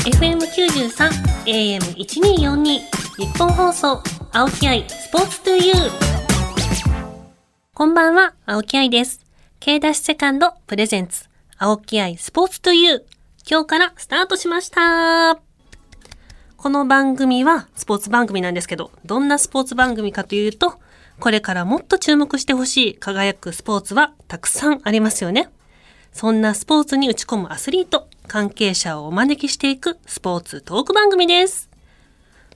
FM93 AM1242 日本放送青木愛スポーツトゥーユー。こんばんは、青木愛です。 K-2 セカンドプレゼンツ青木愛スポーツトゥーユー、今日からスタートしました。この番組はスポーツ番組なんですけど、どんなスポーツ番組かというと、これからもっと注目してほしい輝くスポーツはたくさんありますよね。そんなスポーツに打ち込むアスリート、関係者をお招きしていくスポーツトーク番組です。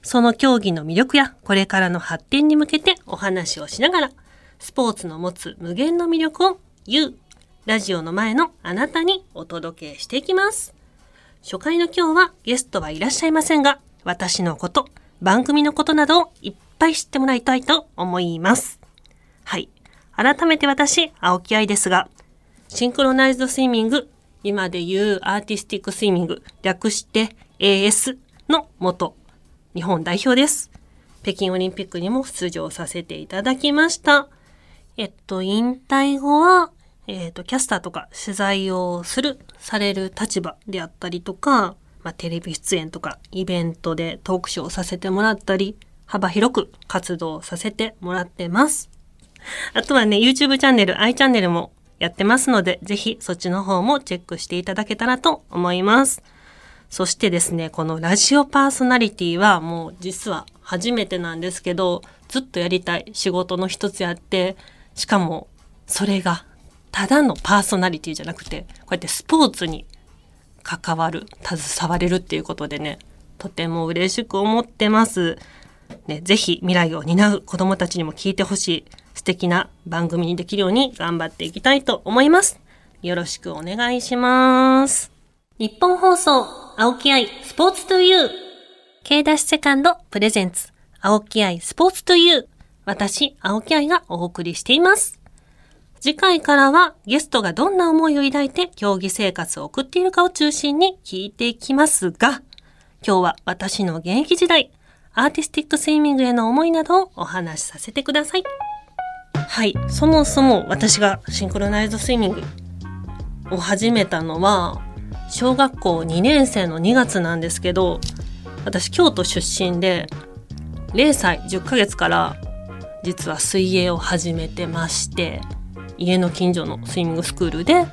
その競技の魅力やこれからの発展に向けてお話をしながら、スポーツの持つ無限の魅力をYou!ラジオの前のあなたにお届けしていきます。初回の今日はゲストはいらっしゃいませんが、私のこと、番組のことなどをいっぱい知ってもらいたいと思います。はい。改めて私、青木愛ですが、シンクロナイズドスイミング、今で言うアーティスティックスイミング、略して AS の元日本代表です。北京オリンピックにも出場させていただきました。引退後は、キャスターとか取材をされる立場であったりとか、テレビ出演とかイベントでトークショーをさせてもらったり、幅広く活動させてもらってます。あとはね、YouTube チャンネル、I チャンネルもやってますので、ぜひそっちの方もチェックしていただけたらと思います。そしてですね、このラジオパーソナリティはもう実は初めてなんですけど、ずっとやりたい仕事の一つやって、しかもそれがただのパーソナリティじゃなくて、こうやってスポーツに関わる、携われるっていうことでね、とても嬉しく思ってます。ね、ぜひ未来を担う子どもたちにも聞いてほしい素敵な番組にできるように頑張っていきたいと思います。よろしくお願いします。日本放送青木愛スポーツトゥユー、 K-2 セカンドプレゼンツ青木愛スポーツトゥユー、私青木愛がお送りしています。次回からはゲストがどんな思いを抱いて競技生活を送っているかを中心に聞いていきますが、今日は私の現役時代、アーティスティックスイミングへの思いなどをお話しさせてください。はい、そもそも私がシンクロナイズドスイミングを始めたのは小学校2年生の2月なんですけど、私京都出身で0歳10ヶ月から実は水泳を始めてまして、家の近所のスイミングスクールで、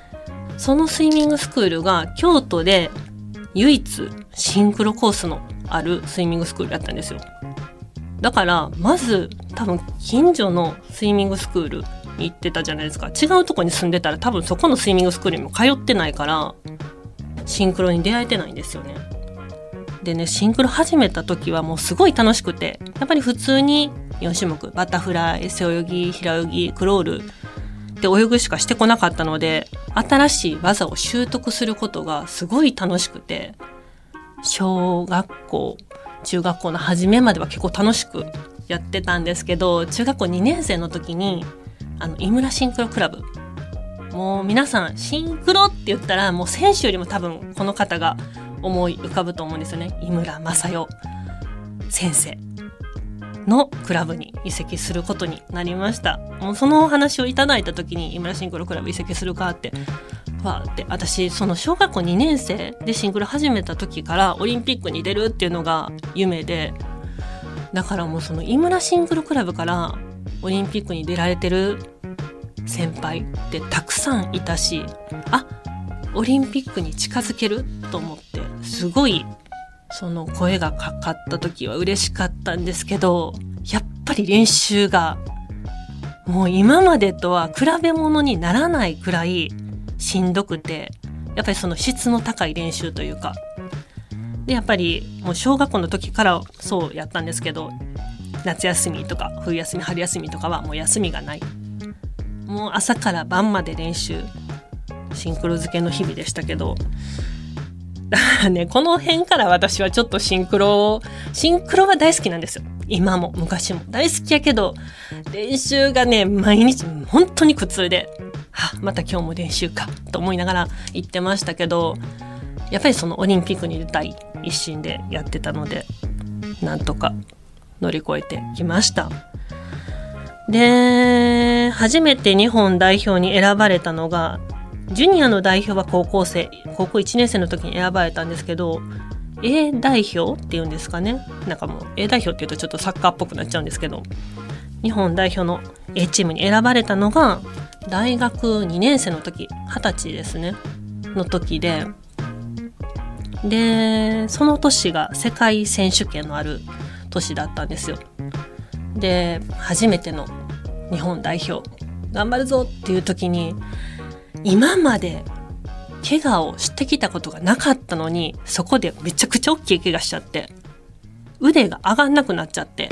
そのスイミングスクールが京都で唯一シンクロコースのあるスイミングスクールだったんですよ。だからまず多分近所のスイミングスクールに行ってたじゃないですか。違うとこに住んでたら多分そこのスイミングスクールにも通ってないからシンクロに出会えてないんですよね。でね、シンクロ始めた時はもうすごい楽しくて、やっぱり普通に4種目バタフライ、背泳ぎ、平泳ぎ、クロールで泳ぐしかしてこなかったので、新しい技を習得することがすごい楽しくて、小学校、中学校の初めまでは結構楽しくやってたんですけど、中学校2年生の時に井村シンクロクラブ、もう皆さんシンクロって言ったらもう選手よりも多分この方が思い浮かぶと思うんですよね。井村雅代先生のクラブに移籍することになりました。もうそのお話をいただいた時に、井村シンクロクラブ移籍するかってわーって、私その小学校2年生でシンクロ始めた時からオリンピックに出るっていうのが夢で、だからもうその井村シンクロクラブからオリンピックに出られてる先輩ってたくさんいたし、あ、オリンピックに近づけると思って、すごいその声がかかった時は嬉しかったんですけど、やっぱり練習がもう今までとは比べ物にならないくらいしんどくて、やっぱりその質の高い練習というかで、やっぱりもう小学校の時からそうやったんですけど、夏休みとか冬休み、春休みとかはもう休みがない、もう朝から晩まで練習、シンクロ漬けの日々でしたけど、だからね、この辺から私はちょっとシンクロは大好きなんですよ。今も昔も大好きやけど、練習がね毎日本当に苦痛で、はまた今日も練習かと思いながら行ってましたけど、やっぱりそのオリンピックに出たい一心でやってたので、なんとか乗り越えてきました。で、初めて日本代表に選ばれたのが、ジュニアの代表は高校1年生の時に選ばれたんですけど、A 代表っていうんですかね、なんかもう A 代表っていうとちょっとサッカーっぽくなっちゃうんですけど、日本代表の A チームに選ばれたのが大学2年生の時、20歳ですねの時で、でその年が世界選手権のある年だったんですよ。で初めての日本代表頑張るぞっていう時に、今まで怪我をしてきたことがなかったのに、そこでめちゃくちゃ大きい怪我しちゃって、腕が上がんなくなっちゃって、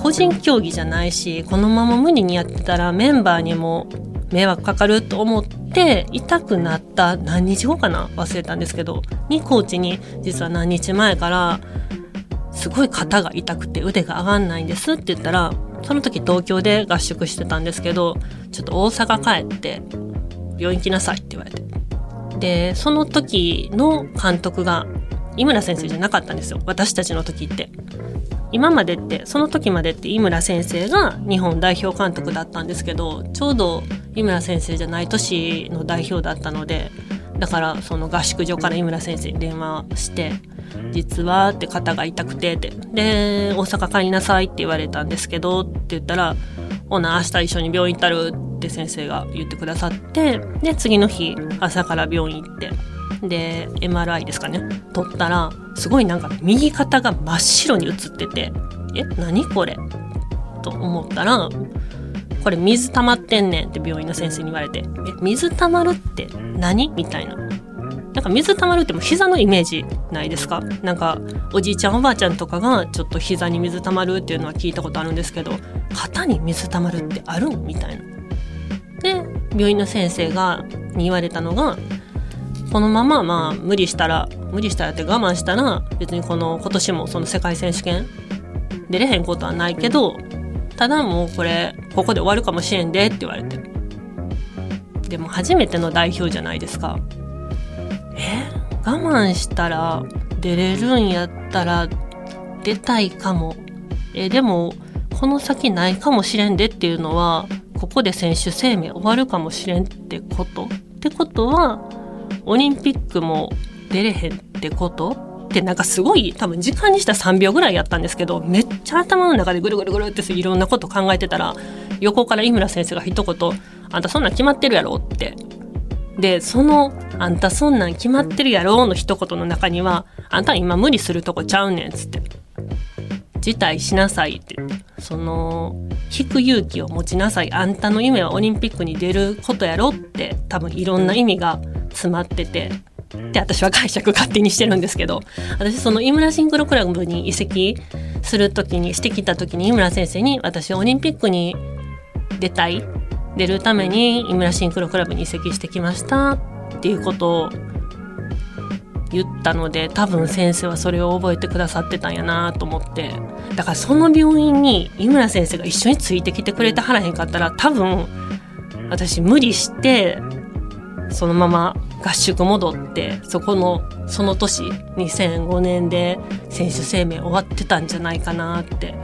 個人競技じゃないしこのまま無理にやってたらメンバーにも迷惑かかると思って、痛くなった何日後かな忘れたんですけどにコーチに、実は何日前からすごい肩が痛くて腕が上がんないんですって言ったら、その時東京で合宿してたんですけど、ちょっと大阪帰って病院来なさいって言われて、でその時の監督が井村先生じゃなかったんですよ。私たちの時って、今までってその時までって井村先生が日本代表監督だったんですけど、ちょうど井村先生じゃない年の代表だったので、だからその合宿所から井村先生に電話して、実はって肩が痛くてってで大阪帰りなさいって言われたんですけどって言ったら、ほな明日一緒に病院行ったるって先生が言ってくださって、で次の日朝から病院行って、で MRI ですかね撮ったら、すごいなんか右肩が真っ白に映ってて、え何これと思ったら、これ水溜まってんねんって病院の先生に言われて、え水溜まるって何みたいな、なんか水溜まるっても膝のイメージないですか、なんかおじいちゃんおばあちゃんとかがちょっと膝に水溜まるっていうのは聞いたことあるんですけど、肩に水溜まるってあるんみたいな。で病院の先生がに言われたのが、このまままあ無理したらって我慢したら、別にこの今年もその世界選手権出れへんことはないけど、ただもうここで終わるかもしれんでって言われて、でも初めての代表じゃないですか、我慢したら出れるんやったら出たいかも、でもこの先ないかもしれんでっていうのは、ここで選手生命終わるかもしれんってことってことはオリンピックも出れへんってことって、なんかすごい多分時間にしたら3秒ぐらいやったんですけど、めっちゃ頭の中でぐるぐるぐるっていろんなこと考えてたら、横から井村先生が一言、あんたそんなん決まってるやろって。でそのあんたそんなん決まってるやろの一言の中には、あんた今無理するとこちゃうねんっつって、辞退しなさいって、その引く勇気を持ちなさい、あんたの夢はオリンピックに出ることやろって、多分いろんな意味が詰まってて、で私は解釈勝手にしてるんですけど、私その井村シンクロクラブに移籍する時にしてきた時に、井村先生に私オリンピックに出るために井村シンクロクラブに移籍してきましたっていうことを言ったので、多分先生はそれを覚えてくださってたんやなと思って、だからその病院に井村先生が一緒についてきてくれてはらへんかったら、多分私無理してそのまま合宿戻って、その年2005年で選手生命終わってたんじゃないかなって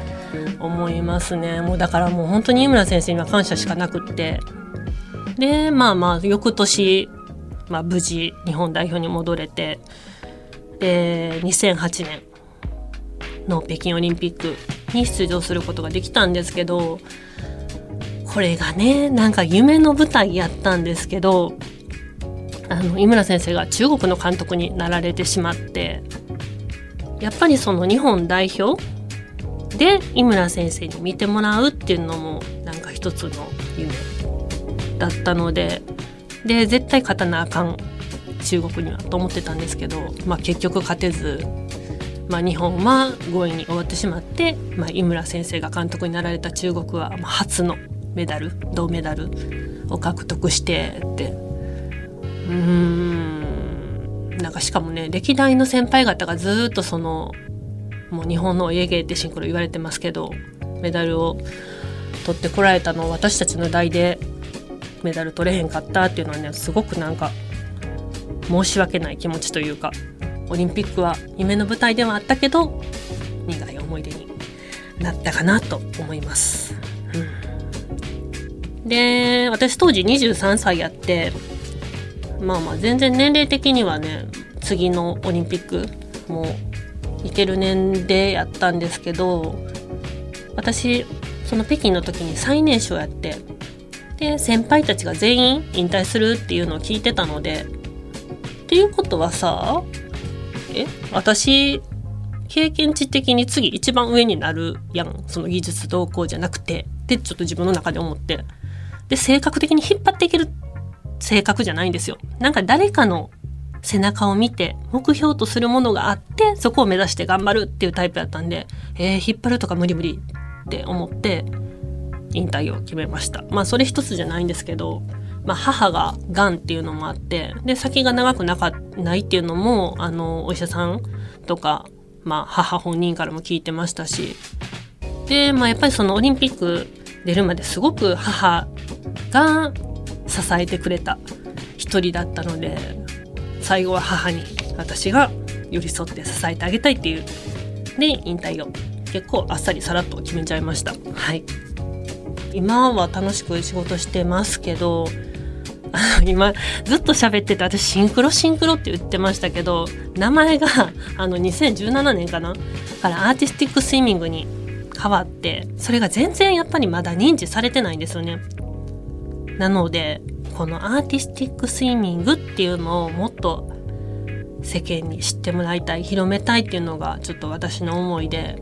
思いますね。もうだからもう本当に井村先生には感謝しかなくって、でまあ翌年、無事日本代表に戻れて、で2008年の北京オリンピックに出場することができたんですけど、これがねなんか夢の舞台やったんですけど、井村先生が中国の監督になられてしまって、やっぱりその日本代表で井村先生に見てもらうっていうのもなんか一つの夢だったので、で絶対勝たなあかん中国にはと思ってたんですけど、結局勝てず、日本は5位に終わってしまって、井村先生が監督になられた中国は初の銅メダルを獲得してって、なんかしかもね、歴代の先輩方がずっとそのもう日本のお家芸ってシンクロ言われてますけど、メダルを取ってこられたのを私たちの代でメダル取れへんかったっていうのはね、すごくなんか申し訳ない気持ちというか、オリンピックは夢の舞台ではあったけど苦い思い出になったかなと思います、で私当時23歳やって、全然年齢的にはね次のオリンピックも行ける年でやったんですけど、私その北京の時に最年少やって、で先輩たちが全員引退するっていうのを聞いてたので、っていうことはさ、私経験値的に次一番上になるやん、その技術動向じゃなくてってちょっと自分の中で思って、で性格的に引っ張っていける性格じゃないんですよ。なんか誰かの背中を見て目標とするものがあって、そこを目指して頑張るっていうタイプだったんで、引っ張るとか無理無理って思って引退を決めました。まあそれ一つじゃないんですけど、まあ、母ががんっていうのもあって、で先が長く ないっていうのもお医者さんとか、まあ、母本人からも聞いてましたし、で、まあ、やっぱりそのオリンピック出るまですごく母が支えてくれた一人だったので、最後は母に私が寄り添って支えてあげたいっていうで引退を結構あっさりさらっと決めちゃいました。はい、今は楽しく仕事してますけど、今ずっと喋ってて、私シンクロって言ってましたけど、名前が2017年かなからアーティスティックスイミングに変わって、それが全然やっぱりまだ認知されてないんですよね。なのでこのアーティスティックスイミングっていうのをもっと世間に知ってもらいたい、広めたいっていうのがちょっと私の思いで、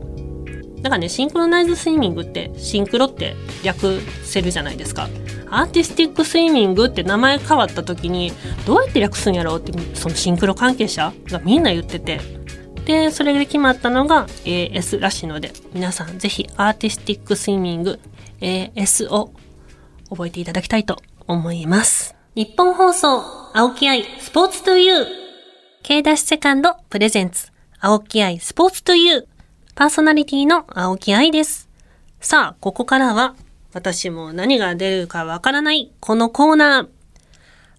だからね、シンクロナイズスイミングってシンクロって略せるじゃないですか。アーティスティックスイミングって名前変わった時にどうやって略すんやろうって、そのシンクロ関係者がみんな言ってて、でそれで決まったのが AS らしいので、皆さんぜひアーティスティックスイミング AS を覚えていただきたいと思います。日本放送青木愛スポーツトゥユー K-2 セカンドプレゼンツ青木愛スポーツトゥユー、パーソナリティの青木愛です。さあここからは私も何が出るかわからないこのコーナー、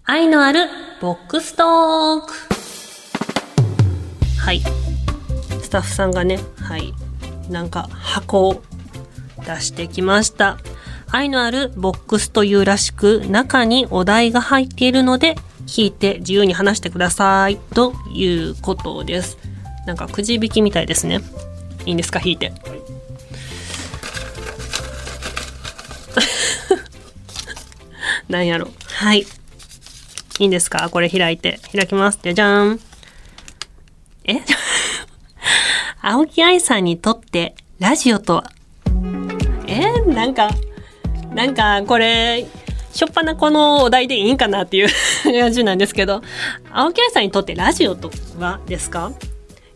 愛のあるボックストーク。はい、スタッフさんがね、はい、なんか箱を出してきました。愛のあるボックスというらしく、中にお題が入っているので聞いて自由に話してくださいということです。なんかくじ引きみたいですね。いいんですか、引いて。なんやろ、はい、いいんですか、これ開いて。開きます。じゃじゃん。青木愛さんにとってラジオとは。なんかこれしょっぱなこのお題でいいんかなっていう感じなんですけど、青木愛さんにとってラジオとはですか。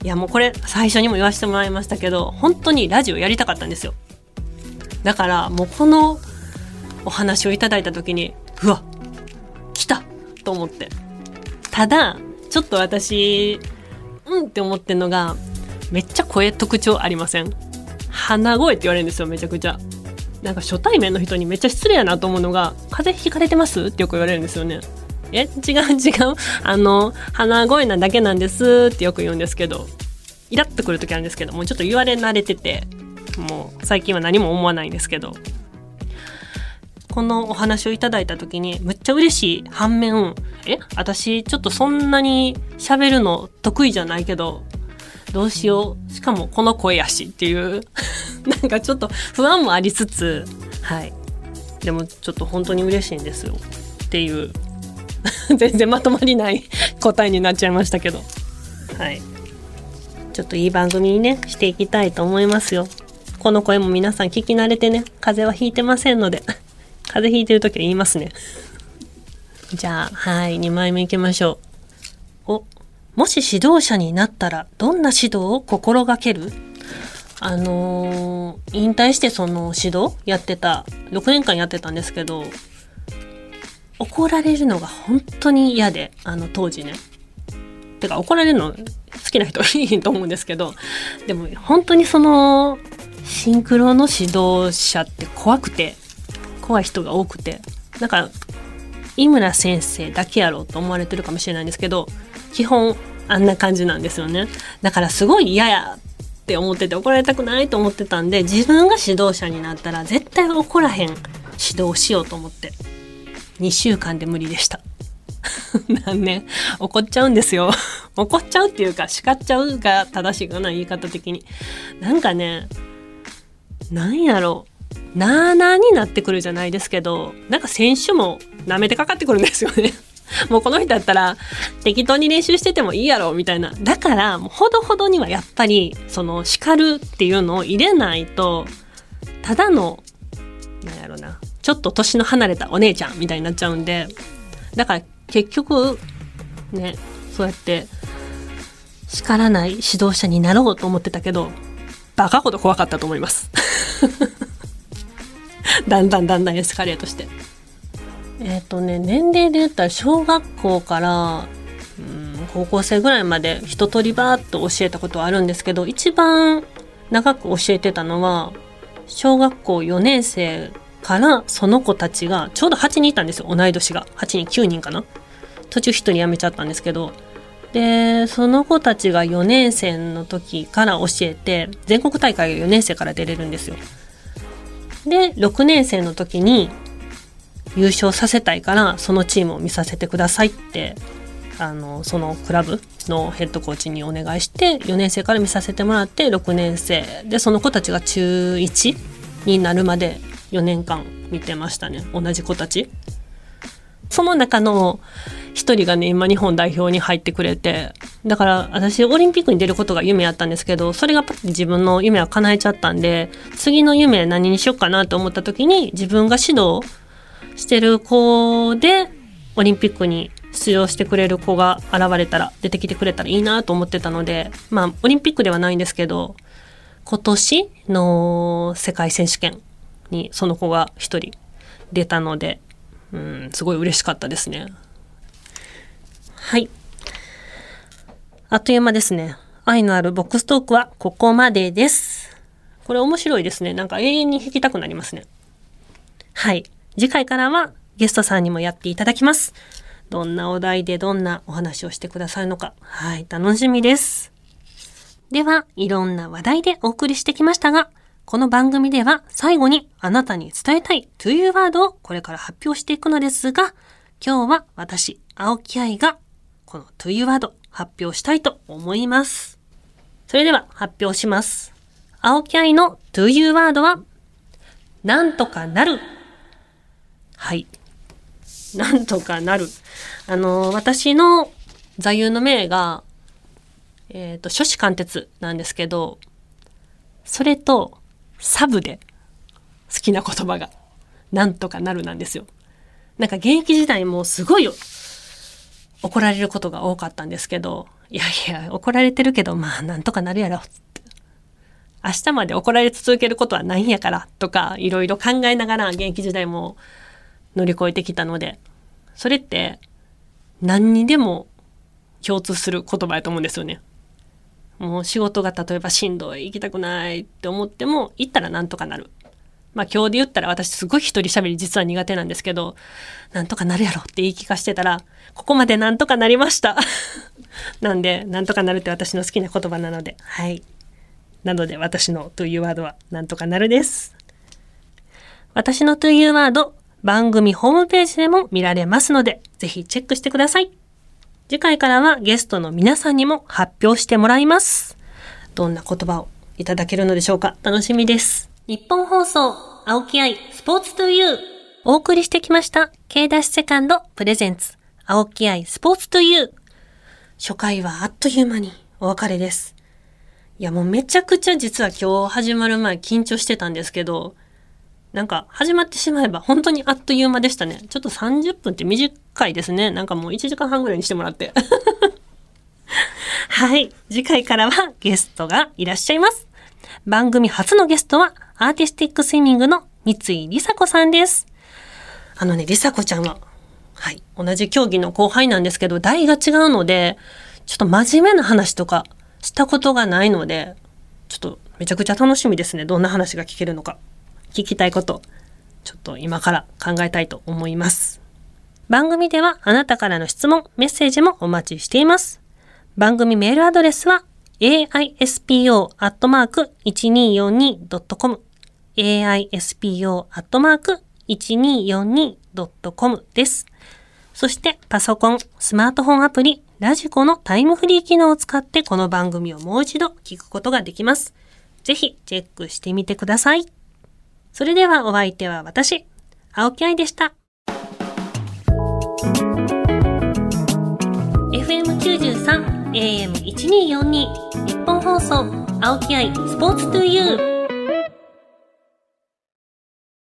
いやもうこれ最初にも言わせてもらいましたけど、本当にラジオやりたかったんですよ。だからもうこのお話をいただいた時に、うわ来たと思って。ただちょっと私って思ってんのが、めっちゃ声特徴ありません？鼻声って言われるんですよ、めちゃくちゃ。なんか初対面の人にめっちゃ失礼やなと思うのが、風邪ひかれてますってよく言われるんですよね。違う鼻声なだけなんですってよく言うんですけど、イラッとくる時あるんですけど、もうちょっと言われ慣れてて、もう最近は何も思わないんですけど、このお話をいただいた時にむっちゃ嬉しい反面、私ちょっとそんなに喋るの得意じゃないけどどうしよう、しかもこの声やしっていうなんかちょっと不安もありつつ、はい、でもちょっと本当に嬉しいんですよっていう全然まとまりない答えになっちゃいましたけど、はい、ちょっといい番組にねしていきたいと思いますよ。この声も皆さん聞き慣れてね、風邪はひいてませんので風邪ひいてるときは言いますね。じゃあ、はい、2枚目いきましょう。もし指導者になったらどんな指導を心がける？引退してその指導やってた、6年間やってたんですけど、怒られるのが本当に嫌で、当時ね。てか怒られるの好きな人いいと思うんですけど、でも本当にそのシンクロの指導者って怖くて、怖い人が多くて、なんか井村先生だけやろうと思われてるかもしれないんですけど、基本あんな感じなんですよね。だからすごい嫌やって思ってて、怒られたくないと思ってたんで、自分が指導者になったら絶対怒らへん指導をしようと思って、2週間で無理でした。残念、怒っちゃうんですよ怒っちゃうっていうか叱っちゃうが正しいかな、言い方的に。なんかね、なんやろう、なあなあになってくるじゃないですけど、なんか選手もなめてかかってくるんですよね。もうこの人だったら適当に練習しててもいいやろみたいな。だからもうほどほどにはやっぱりその叱るっていうのを入れないと、ただのなんやろな、ちょっと年の離れたお姉ちゃんみたいになっちゃうんで、だから結局ね、そうやって叱らない指導者になろうと思ってたけど、バカほど怖かったと思います。だんだんエスカレートして。年齢で言ったら小学校から、高校生ぐらいまで一通りバーっと教えたことはあるんですけど、一番長く教えてたのは、小学校4年生からその子たちが、ちょうど8人いたんですよ、同い年が。8人、9人かな。途中1人辞めちゃったんですけど。で、その子たちが4年生の時から教えて、全国大会が4年生から出れるんですよ。で、6年生の時に、優勝させたいからそのチームを見させてくださいって、そのクラブのヘッドコーチにお願いして、4年生から見させてもらって、6年生でその子たちが中1になるまで4年間見てましたね、同じ子たち。その中の一人がね、今日本代表に入ってくれて、だから私オリンピックに出ることが夢やったんですけど、それがパッと自分の夢は叶えちゃったんで、次の夢何にしようかなと思った時に、自分が指導してる子でオリンピックに出場してくれる子が現れたら、出てきてくれたらいいなと思ってたので、まあオリンピックではないんですけど、今年の世界選手権にその子が一人出たので、すごい嬉しかったですね。はい、あっという間ですね。愛のあるボックストークはここまでです。これ面白いですね。なんか永遠に弾きたくなりますね。はい、次回からはゲストさんにもやっていただきます。どんなお題でどんなお話をしてくださるのか、はい、楽しみです。では、いろんな話題でお送りしてきましたが、この番組では最後にあなたに伝えたいというワードをこれから発表していくのですが、今日は私、青木愛がこのというワード発表したいと思います。それでは発表します。青木愛のというワードは、なんとかなる。はい。なんとかなる。私の座右の銘が、初志貫徹なんですけど、それとサブで好きな言葉が、なんとかなるなんですよ。なんか現役時代もすごい怒られることが多かったんですけど、いやいや、怒られてるけど、まあなんとかなるやろって。明日まで怒られ続けることはないんやから、とか、いろいろ考えながら現役時代も、乗り越えてきたので、それって何にでも共通する言葉やと思うんですよね。もう仕事が例えばしんどい、行きたくないって思っても、行ったらなんとかなる。まあ今日で言ったら私すごい一人喋り実は苦手なんですけど、なんとかなるやろって言い聞かしてたら、ここまでなんとかなりました。なんで、なんとかなるって私の好きな言葉なので、はい。なので私のというワードはなんとかなるです。私のというワード、番組ホームページでも見られますので、ぜひチェックしてください。次回からはゲストの皆さんにも発表してもらいます。どんな言葉をいただけるのでしょうか。楽しみです。日本放送、青木愛、スポーツトゥーユー。お送りしてきました、K-2セカンドプレゼンツ、青木愛、スポーツトゥーユー。初回はあっという間にお別れです。いやもうめちゃくちゃ実は今日始まる前緊張してたんですけど、なんか始まってしまえば本当にあっという間でしたね。ちょっと30分って短いですね。なんかもう1時間半ぐらいにしてもらって。はい。次回からはゲストがいらっしゃいます。番組初のゲストはアーティスティックスイミングの三井梨紗子さんです。梨紗子ちゃんは、はい。同じ競技の後輩なんですけど、代が違うので、ちょっと真面目な話とかしたことがないので、ちょっとめちゃくちゃ楽しみですね。どんな話が聞けるのか。聞きたいこと、ちょっと今から考えたいと思います。番組ではあなたからの質問、メッセージもお待ちしています。番組メールアドレスは aispo@1242.com、aispo@1242.com です。そしてパソコン、スマートフォンアプリ、ラジコのタイムフリー機能を使ってこの番組をもう一度聞くことができます。ぜひチェックしてみてください。それではお相手は私、青木愛でした。FM93 AM 1242 日本放送青木愛スポーツ 2U。